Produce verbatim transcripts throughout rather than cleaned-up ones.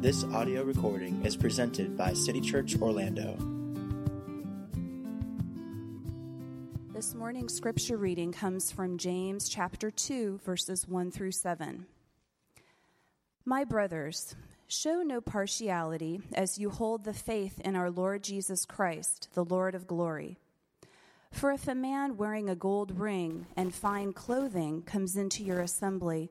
This audio recording is presented by City Church Orlando. This morning's scripture reading comes from James chapter two, verses one through seven. My brothers, show no partiality as you hold the faith in our Lord Jesus Christ, the Lord of glory. For if a man wearing a gold ring and fine clothing comes into your assembly,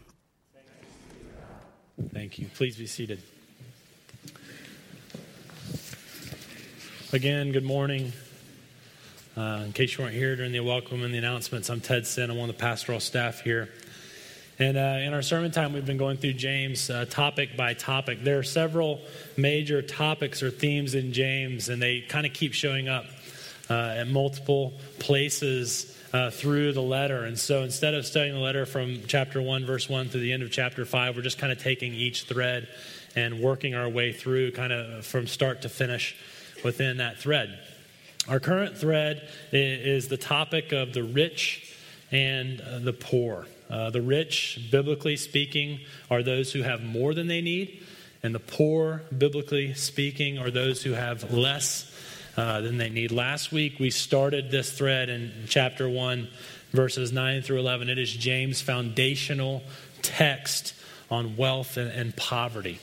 Thank you. Please be seated. Again, good morning. Uh, in case you weren't here during the welcome and the announcements, I'm Ted Sin. I'm one of the pastoral staff here. And uh, in our sermon time, we've been going through James uh, topic by topic. There are several major topics or themes in James, and they kind of keep showing up uh, at multiple places uh, through the letter. And so instead of studying the letter from chapter one, verse one, through the end of chapter five, we're just kind of taking each thread and working our way through kind of from start to finish within that thread. Our current thread is the topic of the rich and the poor. Uh, the rich, biblically speaking, are those who have more than they need, and the poor, biblically speaking, are those who have less uh, than they need. Last week, we started this thread in chapter one, verses nine through eleven. It is James' foundational text on wealth and, and poverty.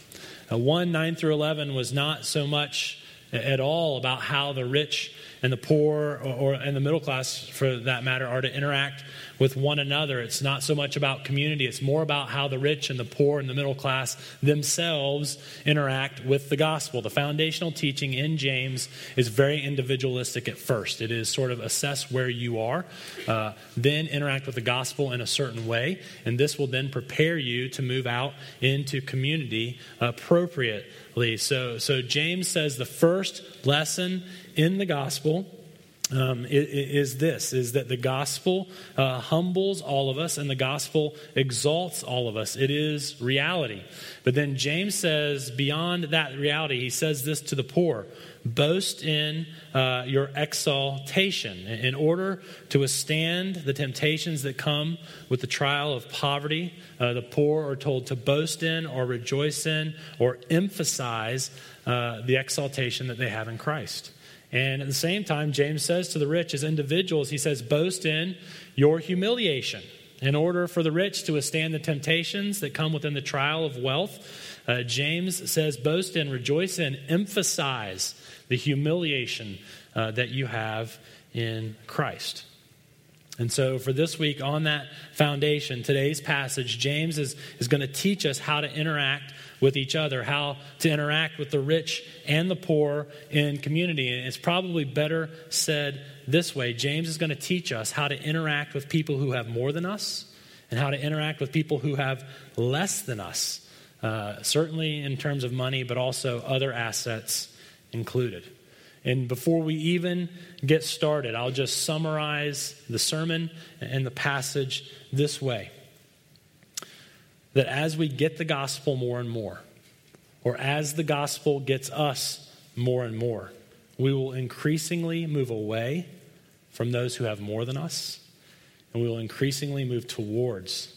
Uh, one, nine through eleven was not so much at all about how the rich and the poor, or, or and the middle class, for that matter, are to interact with one another. It's not so much about community. It's more about how the rich and the poor and the middle class themselves interact with the gospel. The foundational teaching in James is very individualistic at first. It is sort of assess where you are, uh, then interact with the gospel in a certain way, and this will then prepare you to move out into community appropriately. So, so James says the first lesson in the gospel Um, is this, is that the gospel uh, humbles all of us and the gospel exalts all of us. It is reality. But then James says beyond that reality, he says this to the poor: boast in uh, your exaltation in order to withstand the temptations that come with the trial of poverty. Uh, the poor are told to boast in or rejoice in or emphasize uh, the exaltation that they have in Christ. And at the same time, James says to the rich as individuals, he says, boast in your humiliation in order for the rich to withstand the temptations that come within the trial of wealth. Uh, James says, boast in, rejoice in, emphasize the humiliation uh, that you have in Christ. And so for this week on that foundation, today's passage, James is, is going to teach us how to interact with each other, how to interact with the rich and the poor in community. And it's probably better said this way. James is going to teach us how to interact with people who have more than us and how to interact with people who have less than us, uh, certainly in terms of money, but also other assets included. And before we even get started, I'll just summarize the sermon and the passage this way: that as we get the gospel more and more, or as the gospel gets us more and more, we will increasingly move away from those who have more than us, and we will increasingly move towards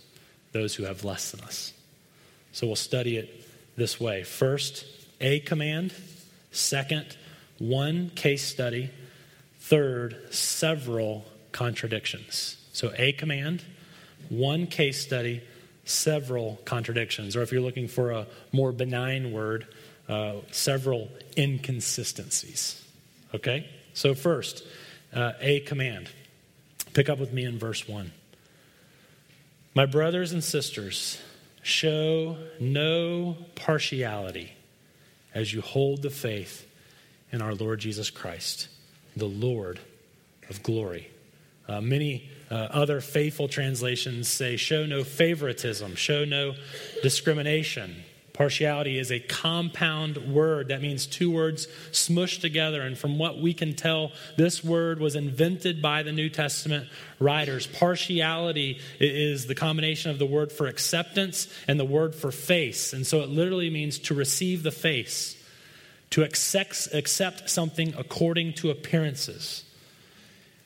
those who have less than us. So we'll study it this way. First, a command. Second, one case study. Third, several contradictions. So a command, one case study, several contradictions. Or if you're looking for a more benign word, uh, several inconsistencies, okay? So first, uh, a command. Pick up with me in verse one. My brothers and sisters, show no partiality as you hold the faith in our Lord Jesus Christ, the Lord of glory. Uh, many uh, other faithful translations say, show no favoritism, show no discrimination. Partiality is a compound word. That means two words smushed together. And from what we can tell, this word was invented by the New Testament writers. Partiality is the combination of the word for acceptance and the word for face. And so it literally means to receive the face, to accept, accept something according to appearances.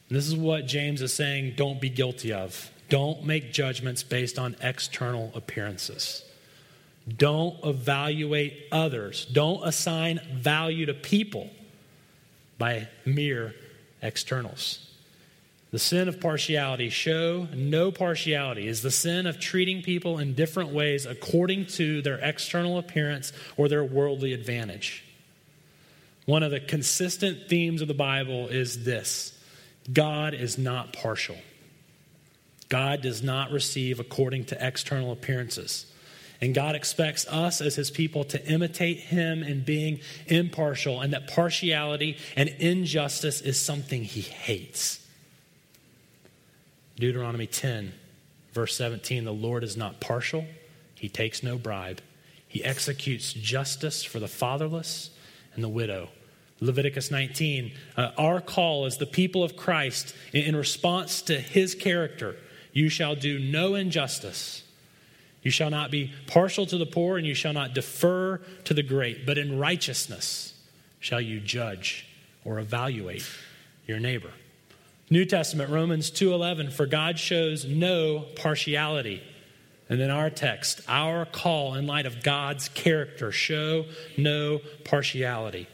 And this is what James is saying, don't be guilty of. Don't make judgments based on external appearances. Don't evaluate others. Don't assign value to people by mere externals. The sin of partiality, show no partiality, is the sin of treating people in different ways according to their external appearance or their worldly advantage. One of the consistent themes of the Bible is this: God is not partial. God does not receive according to external appearances. And God expects us as his people to imitate him in being impartial, and that partiality and injustice is something he hates. Deuteronomy ten, verse seventeen, the Lord is not partial. He takes no bribe. He executes justice for the fatherless and the widow. Leviticus nineteen, uh, our call as the people of Christ in, in response to his character, you shall do no injustice. You shall not be partial to the poor, and you shall not defer to the great, but in righteousness shall you judge or evaluate your neighbor. New Testament, Romans two eleven, for God shows no partiality. And then our text, our call in light of God's character, show no partiality.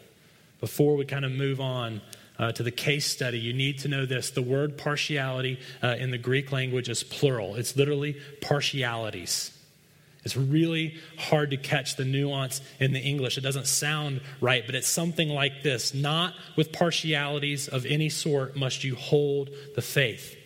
Before we kind of move on Uh, to the case study, you need to know this. The word partiality uh, in the Greek language is plural. It's literally partialities. It's really hard to catch the nuance in the English. It doesn't sound right, but it's something like this. Not with partialities of any sort must you hold the faith.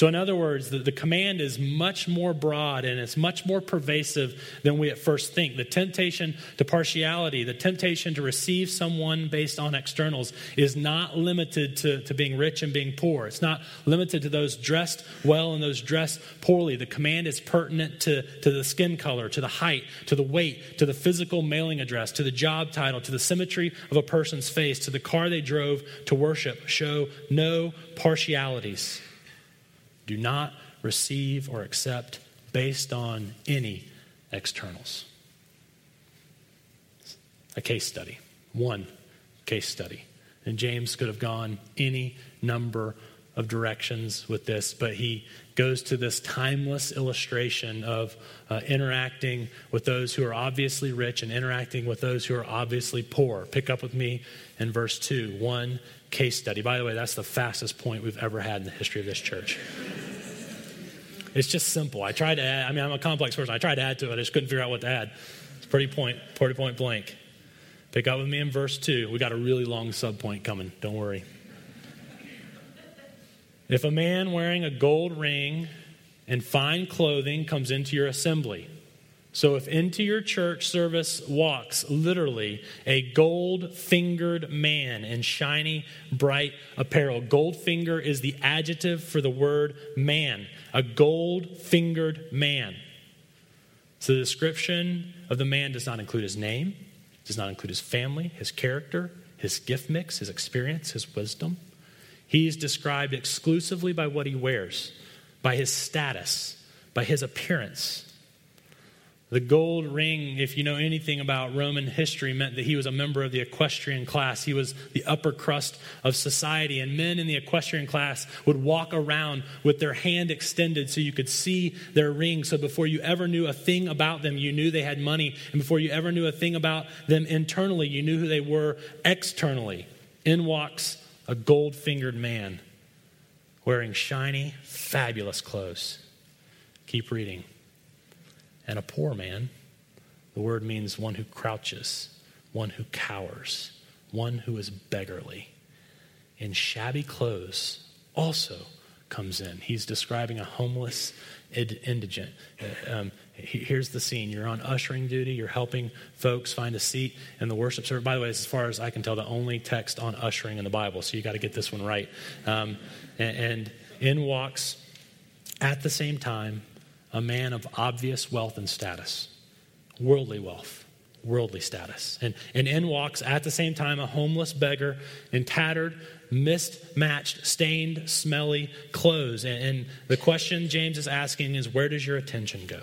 So in other words, the, the command is much more broad and it's much more pervasive than we at first think. The temptation to partiality, the temptation to receive someone based on externals is not limited to, to being rich and being poor. It's not limited to those dressed well and those dressed poorly. The command is pertinent to, to the skin color, to the height, to the weight, to the physical mailing address, to the job title, to the symmetry of a person's face, to the car they drove to worship. Show no partialities. Do not receive or accept based on any externals. A case study. One case study. And James could have gone any number of directions with this, but he goes to this timeless illustration of uh, interacting with those who are obviously rich and interacting with those who are obviously poor. Pick up with me in verse two. One case study. By the way, that's the fastest point we've ever had in the history of this church. It's just simple. I tried to add, I mean, I'm a complex person. I tried to add to it. I just couldn't figure out what to add. It's pretty point, pretty point blank. Pick up with me in verse two. We got a really long subpoint coming. Don't worry. If a man wearing a gold ring and fine clothing comes into your assembly, so if into your church service walks literally a gold-fingered man in shiny, bright apparel. Gold finger is the adjective for the word man, a gold-fingered man. So the description of the man does not include his name, does not include his family, his character, his gift mix, his experience, his wisdom. He is described exclusively by what he wears, by his status, by his appearance. The gold ring, if you know anything about Roman history, meant that he was a member of the equestrian class. He was the upper crust of society, and men in the equestrian class would walk around with their hand extended so you could see their ring. So before you ever knew a thing about them, you knew they had money, and before you ever knew a thing about them internally, you knew who they were externally. In walks a gold-fingered man wearing shiny, fabulous clothes. Keep reading. And a poor man The word means one who crouches, one who cowers, one who is beggarly. In shabby clothes also comes in. He's describing a homeless indigent. Um, here's the scene. You're on ushering duty. You're helping folks find a seat in the worship service. By the way, as far as I can tell, the only text on ushering in the Bible, so you got to get this one right. Um, and, and in walks, at the same time, a man of obvious wealth and status, worldly wealth, worldly status. And, and in walks, at the same time, a homeless beggar in tattered, mismatched, stained, smelly clothes. And, and the question James is asking is, where does your attention go?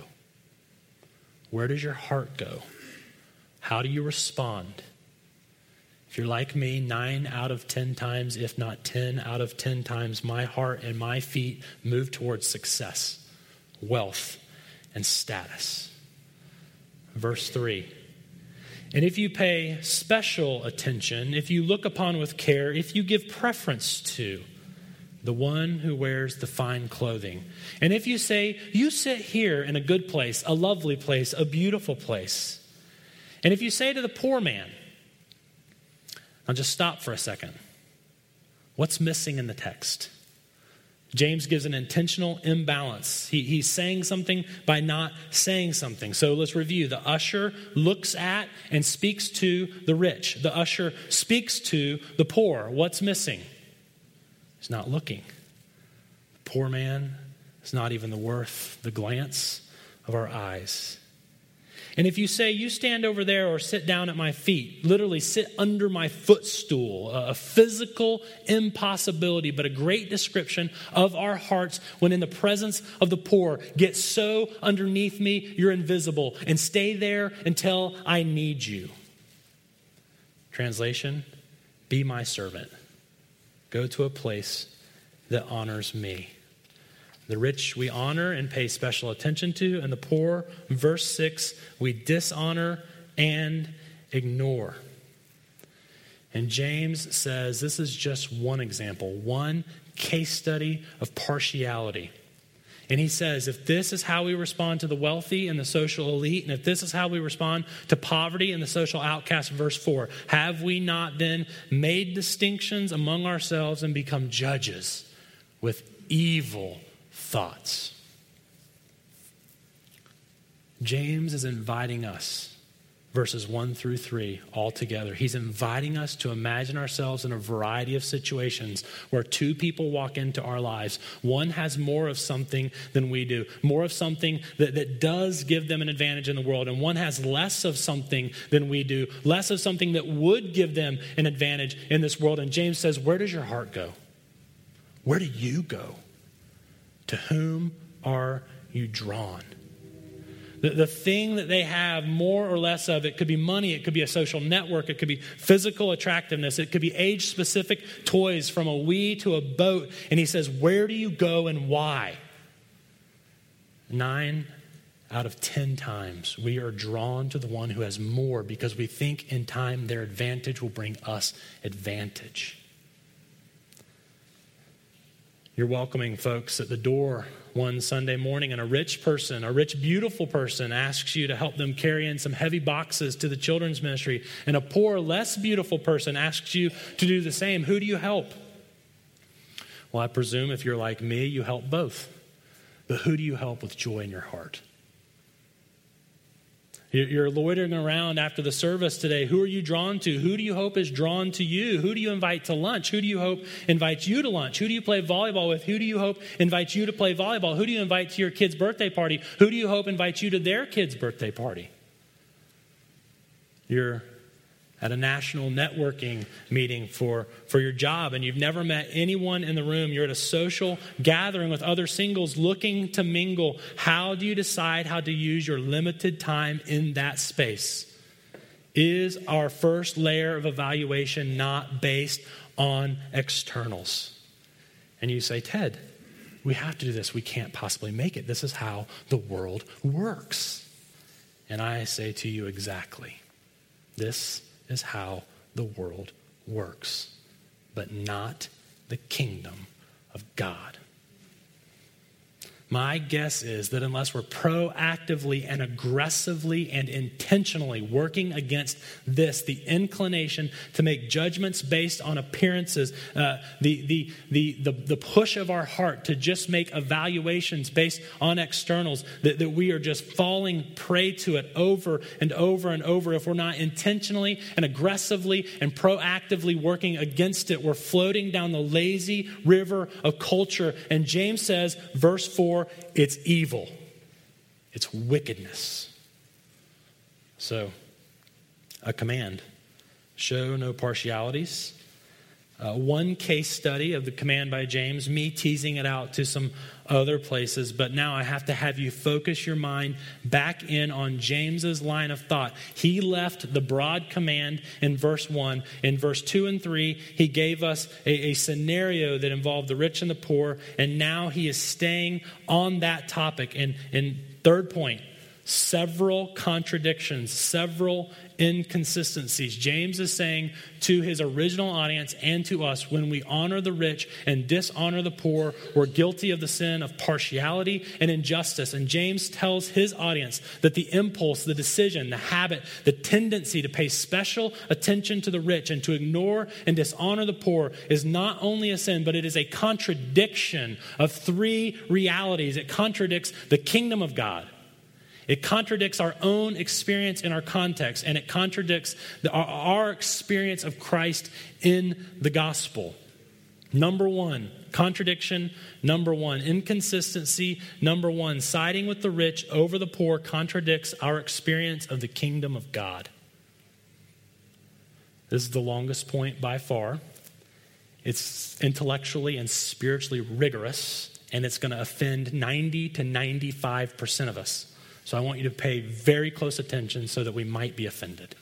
Where does your heart go? How do you respond? If you're like me, nine out of ten times, if not ten out of ten times, my heart and my feet move towards success, wealth, and status. Verse three. And if you pay special attention, if you look upon with care, if you give preference to the one who wears the fine clothing, and if you say, you sit here in a good place, a lovely place, a beautiful place, and if you say to the poor man, now just stop for a second. What's missing in the text? James gives an intentional imbalance. He, he's saying something by not saying something. So let's review. The usher looks at and speaks to the rich. The usher speaks to the poor. What's missing? He's not looking. The poor man is not even worth the glance of our eyes. And if you say, you stand over there or sit down at my feet, literally sit under my footstool, a physical impossibility, but a great description of our hearts when in the presence of the poor, get so underneath me, you're invisible, and stay there until I need you. Translation, be my servant. Go to a place that honors me. The rich we honor and pay special attention to, and the poor, verse six, we dishonor and ignore. And James says this is just one example, one case study of partiality. And he says, if this is how we respond to the wealthy and the social elite, and if this is how we respond to poverty and the social outcast, verse four, have we not then made distinctions among ourselves and become judges with evil thoughts? James is inviting us, verses one through three, all together. He's inviting us to imagine ourselves in a variety of situations where two people walk into our lives. One has more of something than we do, more of something that, that does give them an advantage in the world, and one has less of something than we do, less of something that would give them an advantage in this world. And James says, where does your heart go? Where do you go? To whom are you drawn? The, the thing that they have more or less of, it could be money, it could be a social network, it could be physical attractiveness, it could be age-specific toys from a Wii to a boat. And he says, where do you go and why? Nine out of ten times, we are drawn to the one who has more because we think in time their advantage will bring us advantage. You're welcoming folks at the door one Sunday morning, and a rich person, a rich, beautiful person asks you to help them carry in some heavy boxes to the children's ministry, and a poor, less beautiful person asks you to do the same. Who do you help? Well, I presume if you're like me, you help both. But who do you help with joy in your heart? You're loitering around after the service today. Who are you drawn to? Who do you hope is drawn to you? Who do you invite to lunch? Who do you hope invites you to lunch? Who do you play volleyball with? Who do you hope invites you to play volleyball? Who do you invite to your kid's birthday party? Who do you hope invites you to their kid's birthday party? You're at a national networking meeting for, for your job, and you've never met anyone in the room. You're at a social gathering with other singles looking to mingle. How do you decide how to use your limited time in that space? Is our first layer of evaluation not based on externals? And you say, Ted, we have to do this. We can't possibly make it. This is how the world works. And I say to you exactly, this is how the world works, but not the kingdom of God. My guess is that unless we're proactively and aggressively and intentionally working against this, the inclination to make judgments based on appearances, uh, the, the, the, the, the push of our heart to just make evaluations based on externals, that, that we are just falling prey to it over and over and over. If we're not intentionally and aggressively and proactively working against it, we're floating down the lazy river of culture. And James says, verse four, it's evil. It's wickedness. So, a command. Show no partialities. Uh, one case study of the command by James, me teasing it out to some other places, but now I have to have you focus your mind back in on James's line of thought. He left the broad command in verse one. In verse two and three, he gave us a, a scenario that involved the rich and the poor, and now he is staying on that topic. And, and third point, several contradictions, several inconsistencies. James is saying to his original audience and to us, when we honor the rich and dishonor the poor, we're guilty of the sin of partiality and injustice. And James tells his audience that the impulse, the decision, the habit, the tendency to pay special attention to the rich and to ignore and dishonor the poor is not only a sin, but it is a contradiction of three realities. It contradicts the kingdom of God. It contradicts our own experience in our context, and it contradicts the, our, our experience of Christ in the gospel. Number one, contradiction number one, inconsistency number one, siding with the rich over the poor contradicts our experience of the kingdom of God. This is the longest point by far. It's intellectually and spiritually rigorous, and it's going to offend ninety to ninety-five percent of us. So I want you to pay very close attention so that we might be offended.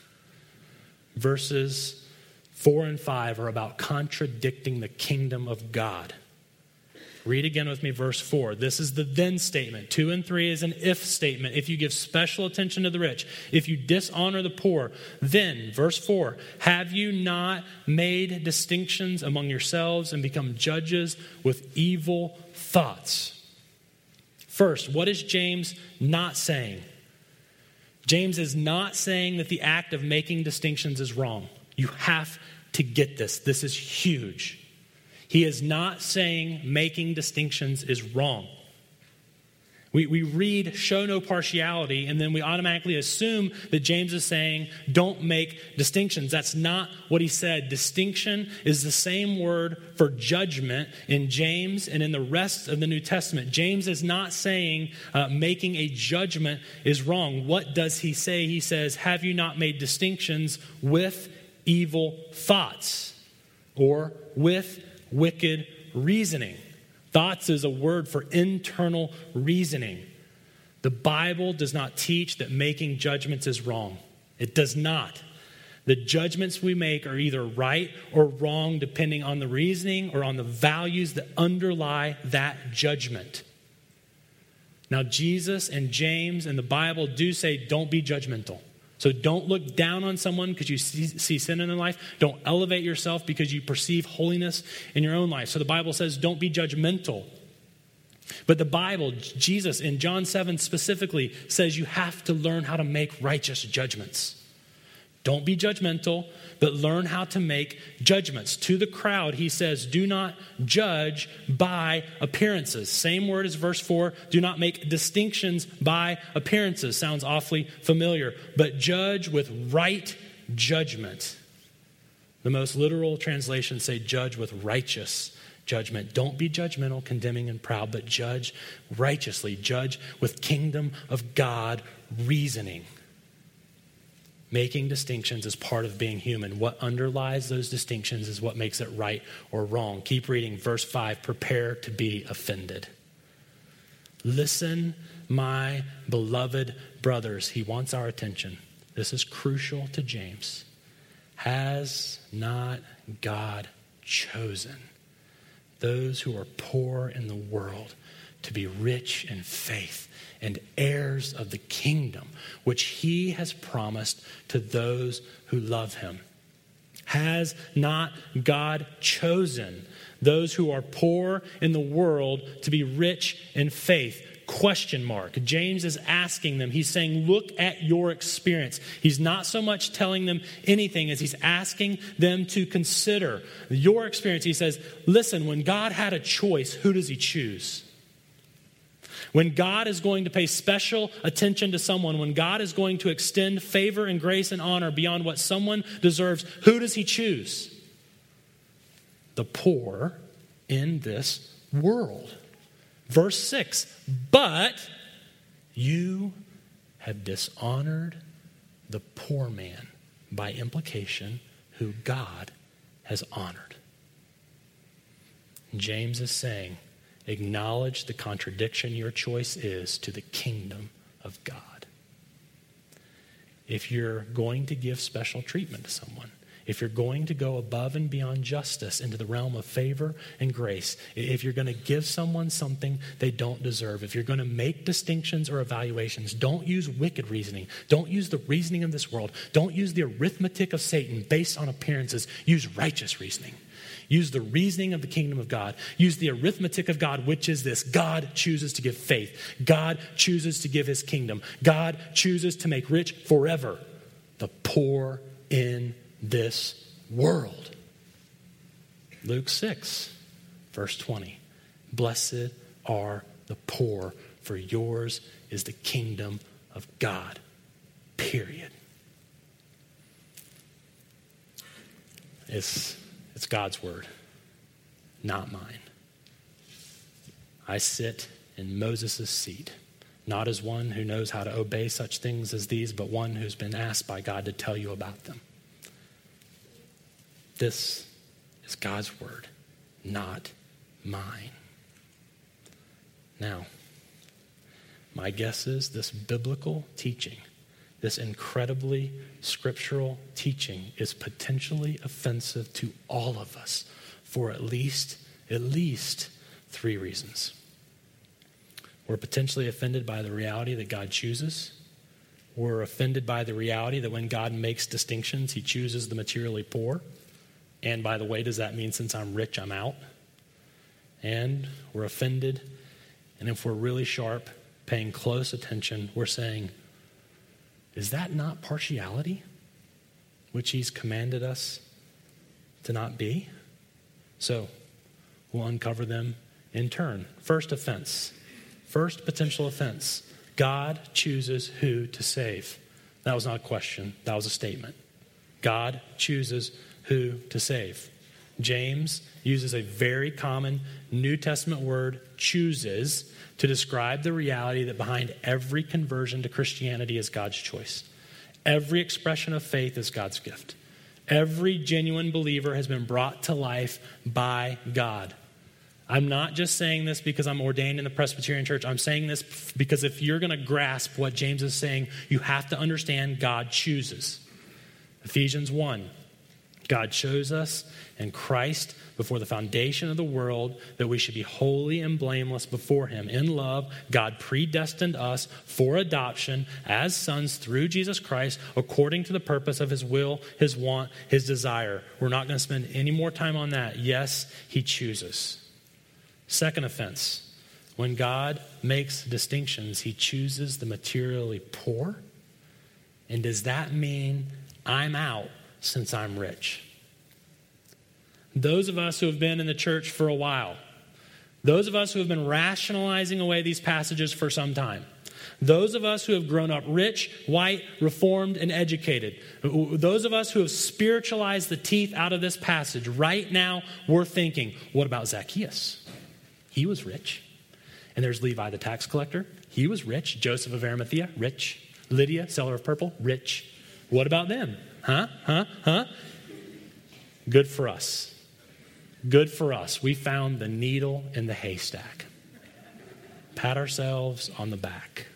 Verses four and five are about contradicting the kingdom of God. Read again with me verse four. This is the then statement. Two and three is an if statement. If you give special attention to the rich, if you dishonor the poor, then, verse four, have you not made distinctions among yourselves and become judges with evil thoughts? First, what is James not saying? James is not saying that the act of making distinctions is wrong. You have to get this. This is huge. He is not saying making distinctions is wrong. We, we read show no partiality, and then we automatically assume that James is saying don't make distinctions. That's not what he said. Distinction is the same word for judgment in James and in the rest of the New Testament. James is not saying uh, making a judgment is wrong. What does he say? He says, have you not made distinctions with evil thoughts or with wicked reasoning? Thoughts is a word for internal reasoning. The Bible does not teach that making judgments is wrong. It does not. The judgments we make are either right or wrong depending on the reasoning or on the values that underlie that judgment. Now, Jesus and James and the Bible do say don't be judgmental. So don't look down on someone because you see, see sin in their life. Don't elevate yourself because you perceive holiness in your own life. So the Bible says don't be judgmental. But the Bible, Jesus in John seven specifically, says you have to learn how to make righteous judgments. Don't be judgmental, but learn how to make judgments. To the crowd, he says, do not judge by appearances. Same word as verse four, do not make distinctions by appearances. Sounds awfully familiar, but judge with right judgment. The most literal translations say judge with righteous judgment. Don't be judgmental, condemning, and proud, but judge righteously. Judge with kingdom of God reasoning. Making distinctions is part of being human. What underlies those distinctions is what makes it right or wrong. Keep reading verse five, prepare to be offended. Listen, my beloved brothers. He wants our attention. This is crucial to James. Has not God chosen those who are poor in the world to be rich in faith and heirs of the kingdom, which he has promised to those who love him? Has not God chosen those who are poor in the world to be rich in faith? Question mark. James is asking them. He's saying, look at your experience. He's not so much telling them anything as he's asking them to consider your experience. He says, listen, when God had a choice, who does he choose? When God is going to pay special attention to someone, when God is going to extend favor and grace and honor beyond what someone deserves, who does he choose? The poor in this world. Verse six, but you have dishonored the poor man by implication, who God has honored. James is saying, acknowledge the contradiction your choice is to the kingdom of God. If you're going to give special treatment to someone, if you're going to go above and beyond justice into the realm of favor and grace, if you're going to give someone something they don't deserve, if you're going to make distinctions or evaluations, don't use wicked reasoning. Don't use the reasoning of this world. Don't use the arithmetic of Satan based on appearances. Use righteous reasoning. Use the reasoning of the kingdom of God. Use the arithmetic of God, which is this. God chooses to give faith. God chooses to give his kingdom. God chooses to make rich forever the poor in this world. Luke six, verse twenty. Blessed are the poor, for yours is the kingdom of God. Period. It's, it's God's word, not mine. I sit in Moses' seat, not as one who knows how to obey such things as these, but one who's been asked by God to tell you about them. This is God's word, not mine. Now, my guess is this biblical teaching, this incredibly scriptural teaching, is potentially offensive to all of us for at least, at least three reasons. We're potentially offended by the reality that God chooses. We're offended by the reality that when God makes distinctions, he chooses the materially poor. And by the way, does that mean since I'm rich, I'm out? And we're offended. And if we're really sharp, paying close attention, we're saying, is that not partiality, which he's commanded us to not be? So we'll uncover them in turn. First offense, first potential offense. God chooses who to save. That was not a question. That was a statement. God chooses who to save. James uses a very common New Testament word, chooses, to describe the reality that behind every conversion to Christianity is God's choice. Every expression of faith is God's gift. Every genuine believer has been brought to life by God. I'm not just saying this because I'm ordained in the Presbyterian Church. I'm saying this because if you're going to grasp what James is saying, you have to understand God chooses. Ephesians one. God chose us in Christ before the foundation of the world that we should be holy and blameless before him. In love, God predestined us for adoption as sons through Jesus Christ according to the purpose of his will, his want, his desire. We're not going to spend any more time on that. Yes, he chooses. Second offense, when God makes distinctions, he chooses the materially poor. And does that mean I'm out since I'm rich? Those of us who have been in the church for a while, those of us who have been rationalizing away these passages for some time, those of us who have grown up rich, white, reformed, and educated, those of us who have spiritualized the teeth out of this passage, right now we're thinking, what about Zacchaeus? He was rich. And there's Levi the tax collector. He was rich. Joseph of Arimathea, rich. Lydia, seller of purple, rich. What about them? Huh? Huh? Huh? Good for us. Good for us. We found the needle in the haystack. Pat ourselves on the back.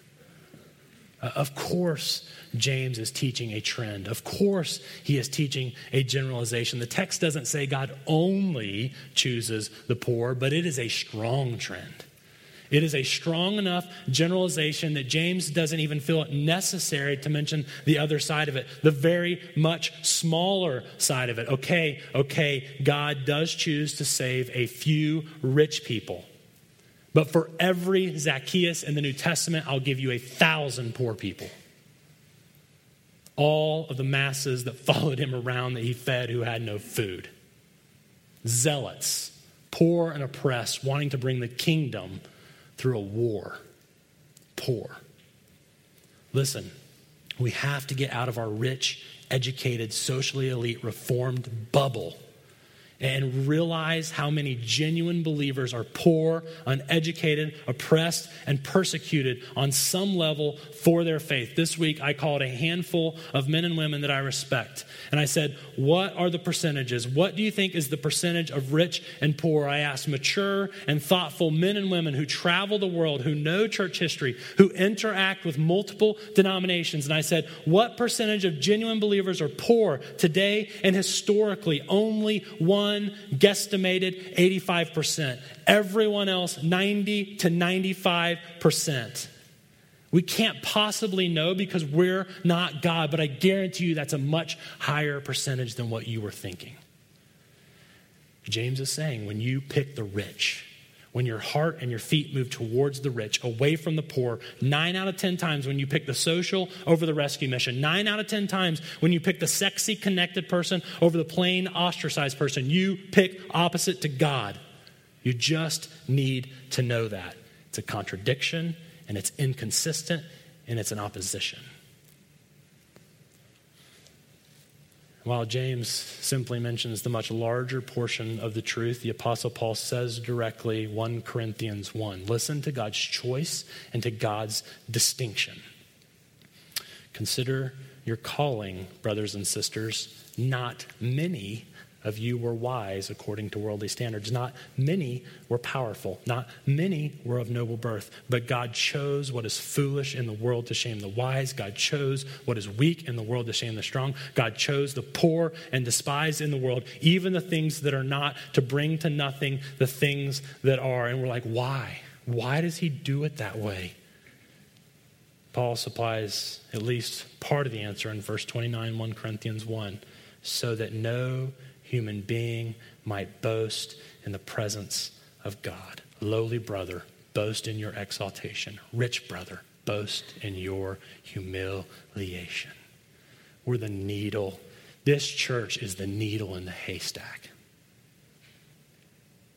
Uh, of course, James is teaching a trend. Of course, he is teaching a generalization. The text doesn't say God only chooses the poor, but it is a strong trend. It is a strong enough generalization that James doesn't even feel it necessary to mention the other side of it, the very much smaller side of it. Okay, okay, God does choose to save a few rich people. But for every Zacchaeus in the New Testament, I'll give you a thousand poor people. All of the masses that followed him around that he fed who had no food. Zealots, poor and oppressed, wanting to bring the kingdom through a war. Poor. Listen, we have to get out of our rich, educated, socially elite, reformed bubble and realize how many genuine believers are poor, uneducated, oppressed, and persecuted on some level for their faith. This week, I called a handful of men and women that I respect. And I said, what are the percentages? What do you think is the percentage of rich and poor? I asked mature and thoughtful men and women who travel the world, who know church history, who interact with multiple denominations. And I said, what percentage of genuine believers are poor today and historically? Only one. Guesstimated eighty-five percent. Everyone else, ninety to ninety-five percent. We can't possibly know because we're not God, but I guarantee you that's a much higher percentage than what you were thinking. James is saying when you pick the rich, when your heart and your feet move towards the rich, away from the poor, nine out of ten times when you pick the social over the rescue mission, nine out of ten times when you pick the sexy connected person over the plain ostracized person, you pick opposite to God. You just need to know that. It's a contradiction, and it's inconsistent, and it's an opposition. While James simply mentions the much larger portion of the truth, the Apostle Paul says directly, First Corinthians one, listen to God's choice and to God's distinction. Consider your calling, brothers and sisters. Not many of you were wise according to worldly standards. Not many were powerful. Not many were of noble birth. But God chose what is foolish in the world to shame the wise. God chose what is weak in the world to shame the strong. God chose the poor and despised in the world, even the things that are not, to bring to nothing the things that are. And we're like, why? Why does he do it that way? Paul supplies at least part of the answer in verse twenty-nine, First Corinthians one, so that no human being might boast in the presence of God. Lowly brother, boast in your exaltation. Rich brother, boast in your humiliation. We're the needle. This church is the needle in the haystack.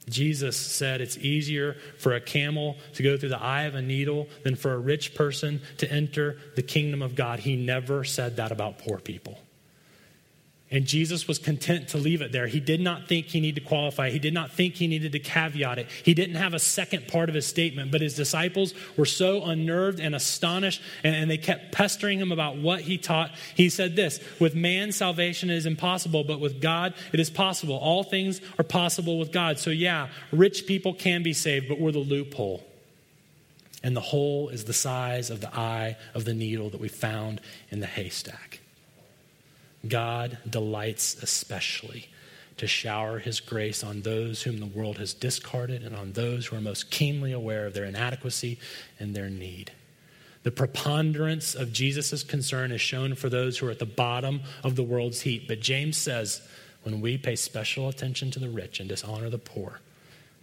Jesus said it's easier for a camel to go through the eye of a needle than for a rich person to enter the kingdom of God. He never said that about poor people. And Jesus was content to leave it there. He did not think he needed to qualify. He did not think he needed to caveat it. He didn't have a second part of his statement, but his disciples were so unnerved and astonished, and, and they kept pestering him about what he taught. He said this, with man, salvation is impossible, but with God, it is possible. All things are possible with God. So yeah, rich people can be saved, but we're the loophole. And the hole is the size of the eye of the needle that we found in the haystack. God delights especially to shower his grace on those whom the world has discarded and on those who are most keenly aware of their inadequacy and their need. The preponderance of Jesus' concern is shown for those who are at the bottom of the world's heap. But James says, when we pay special attention to the rich and dishonor the poor,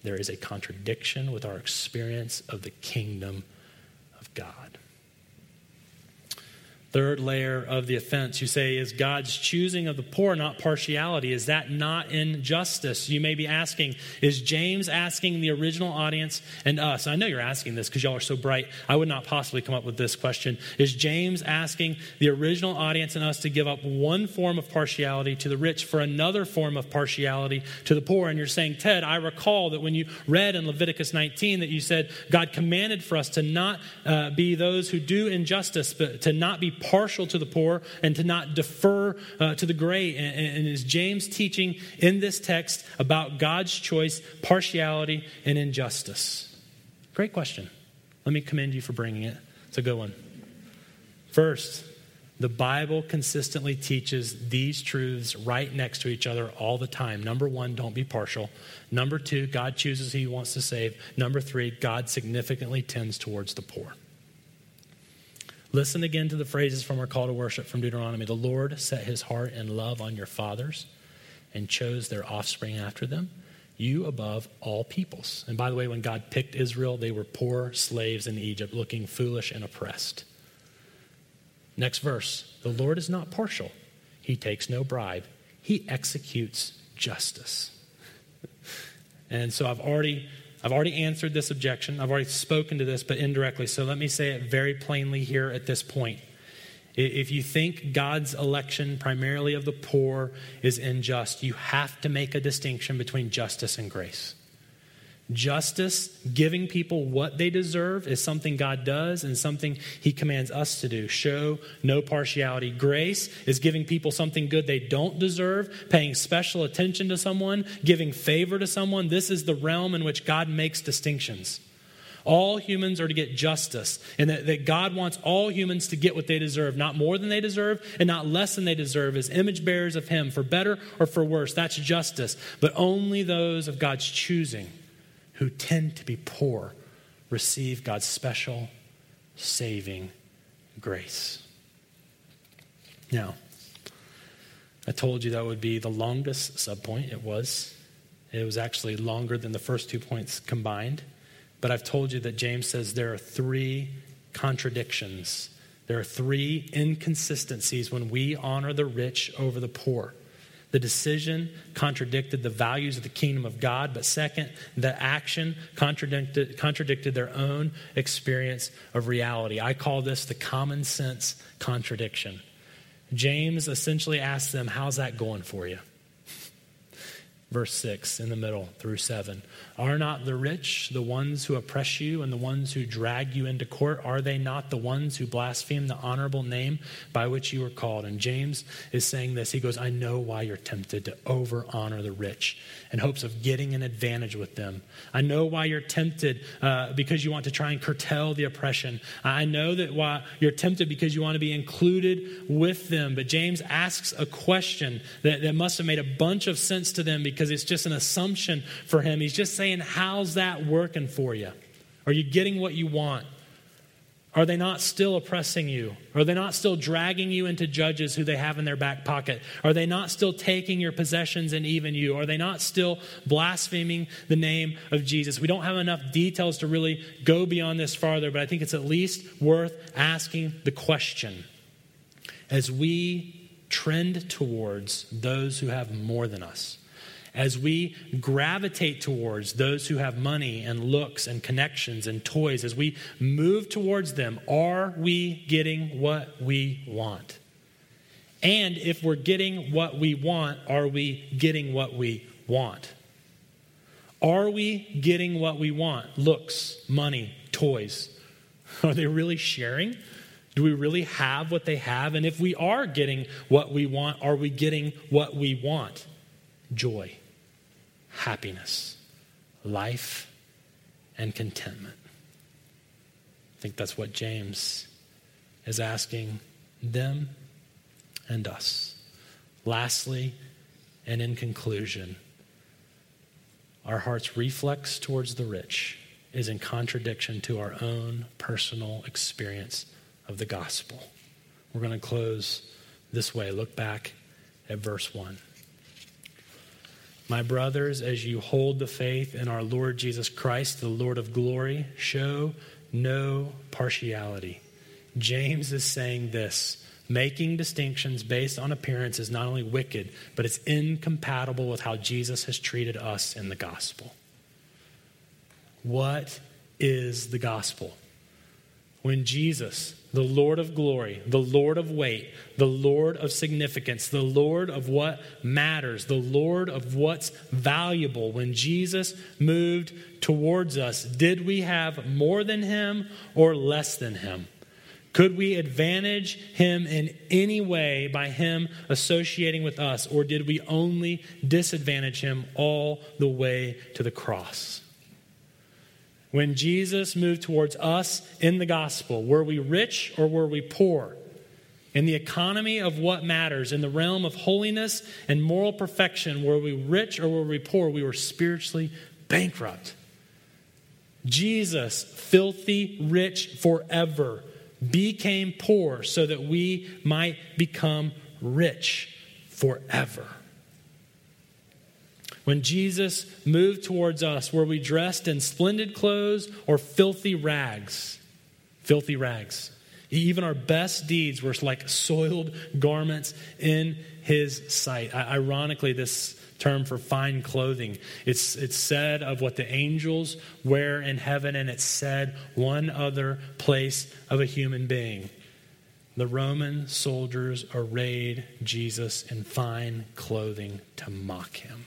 there is a contradiction with our experience of the kingdom of God. Third layer of the offense, you say, is God's choosing of the poor not partiality? Is that not injustice? You may be asking, is James asking the original audience and us? I know you're asking this because y'all are so bright. I would not possibly come up with this question. Is James asking the original audience and us to give up one form of partiality to the rich for another form of partiality to the poor? And you're saying, Ted, I recall that when you read in Leviticus nineteen that you said God commanded for us to not uh, be those who do injustice, but to not be partial to the poor and to not defer uh, to the great. And, and is James teaching in this text about God's choice, partiality, and injustice? Great question. Let me commend you for bringing it. It's a good one. First, The Bible consistently teaches these truths right next to each other all the time. Number one, don't be partial. Number two, God chooses who he wants to save. Number three, God significantly tends towards the poor. Listen again to the phrases from our call to worship from Deuteronomy. The Lord set his heart and love on your fathers and chose their offspring after them, you above all peoples. And by the way, when God picked Israel, they were poor slaves in Egypt, looking foolish and oppressed. Next verse, the Lord is not partial. He takes no bribe. He executes justice. And so I've already, I've already answered this objection. I've already spoken to this, but indirectly. So let me say it very plainly here at this point. If you think God's election primarily of the poor is unjust, you have to make a distinction between justice and grace. Justice, giving people what they deserve, is something God does and something he commands us to do. Show no partiality. Grace is giving people something good they don't deserve, paying special attention to someone, giving favor to someone. This is the realm in which God makes distinctions. All humans are to get justice, and that, that God wants all humans to get what they deserve, not more than they deserve and not less than they deserve, as image bearers of him, for better or for worse. That's justice. But only those of God's choosing who tend to be poor receive God's special saving grace. Now, I told you that would be the longest subpoint. It was. It was actually longer than the first two points combined. But I've told you that James says there are three contradictions. There are three inconsistencies when we honor the rich over the poor. The decision contradicted the values of the kingdom of God, but second, the action contradicted, contradicted their own experience of reality. I call this the common sense contradiction. James essentially asks them, how's that going for you? Verse six in the middle through seven. Are not the rich the ones who oppress you and the ones who drag you into court? Are they not the ones who blaspheme the honorable name by which you were called? And James is saying this. He goes, I know why you're tempted to over-honor the rich in hopes of getting an advantage with them. I know why you're tempted uh, because you want to try and curtail the oppression. I know that why you're tempted because you want to be included with them. But James asks a question that, that must have made a bunch of sense to them, because it's just an assumption for him. He's just saying, how's that working for you? Are you getting what you want? Are they not still oppressing you? Are they not still dragging you into judges who they have in their back pocket? Are they not still taking your possessions and even you? Are they not still blaspheming the name of Jesus? We don't have enough details to really go beyond this farther, but I think it's at least worth asking the question. As we trend towards those who have more than us, as we gravitate towards those who have money and looks and connections and toys, as we move towards them, are we getting what we want? And if we're getting what we want, are we getting what we want? Are we getting what we want? Looks, money, toys. Are they really sharing? Do we really have what they have? And if we are getting what we want, are we getting what we want? Joy, happiness, life, and contentment. I think that's what James is asking them and us. Lastly, and in conclusion, our heart's reflex towards the rich is in contradiction to our own personal experience of the gospel. We're going to close this way. Look back at verse one. My brothers, as you hold the faith in our Lord Jesus Christ, the Lord of glory, show no partiality. James is saying this: making distinctions based on appearance is not only wicked, but it's incompatible with how Jesus has treated us in the gospel. What is the gospel? When Jesus, the Lord of glory, the Lord of weight, the Lord of significance, the Lord of what matters, the Lord of what's valuable, when Jesus moved towards us, did we have more than him or less than him? Could we advantage him in any way by him associating with us, or did we only disadvantage him all the way to the cross? When Jesus moved towards us in the gospel, were we rich or were we poor? In the economy of what matters, in the realm of holiness and moral perfection, were we rich or were we poor, we were spiritually bankrupt. Jesus, filthy rich forever, became poor so that we might become rich forever. When Jesus moved towards us, were we dressed in splendid clothes or filthy rags? Filthy rags. Even our best deeds were like soiled garments in his sight. Ironically, this term for fine clothing, it's, it's said of what the angels wear in heaven, and it's said one other place of a human being. The Roman soldiers arrayed Jesus in fine clothing to mock him.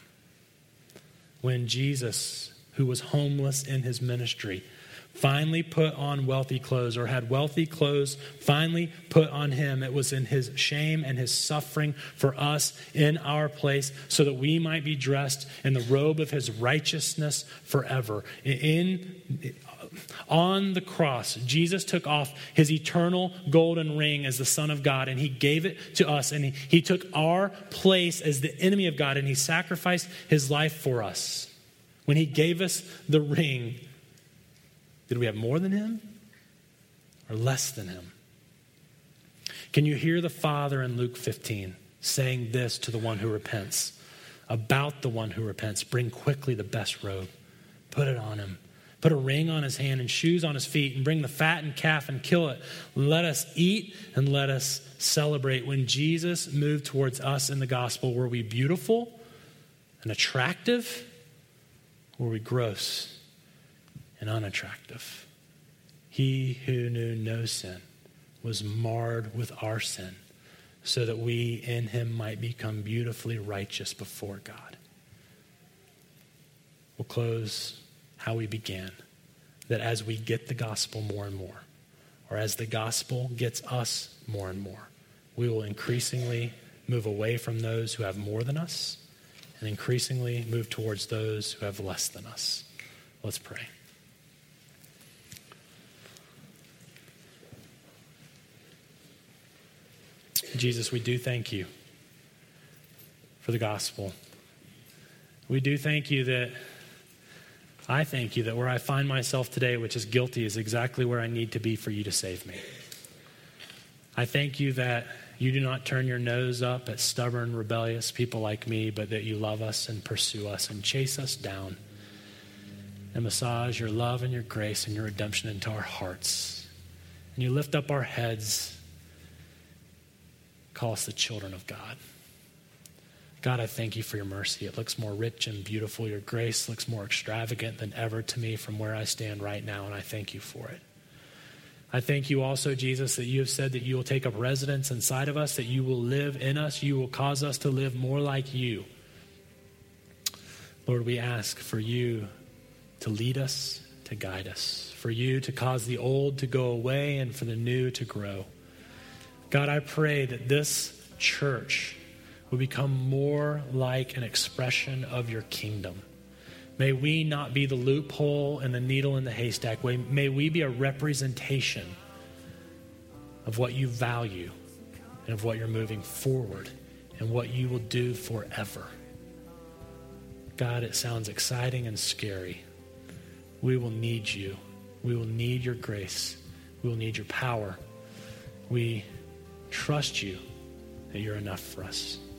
When Jesus, who was homeless in his ministry, finally put on wealthy clothes, or had wealthy clothes finally put on him, it was in his shame and his suffering for us in our place, so that we might be dressed in the robe of his righteousness forever. In On the cross, Jesus took off his eternal golden ring as the Son of God, and he gave it to us, and he, he took our place as the enemy of God, and he sacrificed his life for us. When he gave us the ring, did we have more than him or less than him? Can you hear the Father in Luke fifteen saying this to the one who repents, about the one who repents? Bring quickly the best robe, put it on him. Put a ring on his hand and shoes on his feet, and bring the fattened calf and kill it. Let us eat and let us celebrate. When Jesus moved towards us in the gospel, were we beautiful and attractive? Or were we gross and unattractive? He who knew no sin was marred with our sin, so that we in him might become beautifully righteous before God. We'll close how we began, that as we get the gospel more and more, or as the gospel gets us more and more, we will increasingly move away from those who have more than us and increasingly move towards those who have less than us. Let's pray. Jesus, we do thank you for the gospel. We do thank you that I thank you that where I find myself today, which is guilty, is exactly where I need to be for you to save me. I thank you that you do not turn your nose up at stubborn, rebellious people like me, but that you love us and pursue us and chase us down and massage your love and your grace and your redemption into our hearts. And you lift up our heads, call us the children of God. God, I thank you for your mercy. It looks more rich and beautiful. Your grace looks more extravagant than ever to me from where I stand right now, and I thank you for it. I thank you also, Jesus, that you have said that you will take up residence inside of us, that you will live in us, you will cause us to live more like you. Lord, we ask for you to lead us, to guide us, for you to cause the old to go away and for the new to grow. God, I pray that this church will become more like an expression of your kingdom. May we not be the loophole and the needle in the haystack. May we be a representation of what you value and of what you're moving forward and what you will do forever. God, it sounds exciting and scary. We will need you. We will need your grace. We will need your power. We trust you that you're enough for us.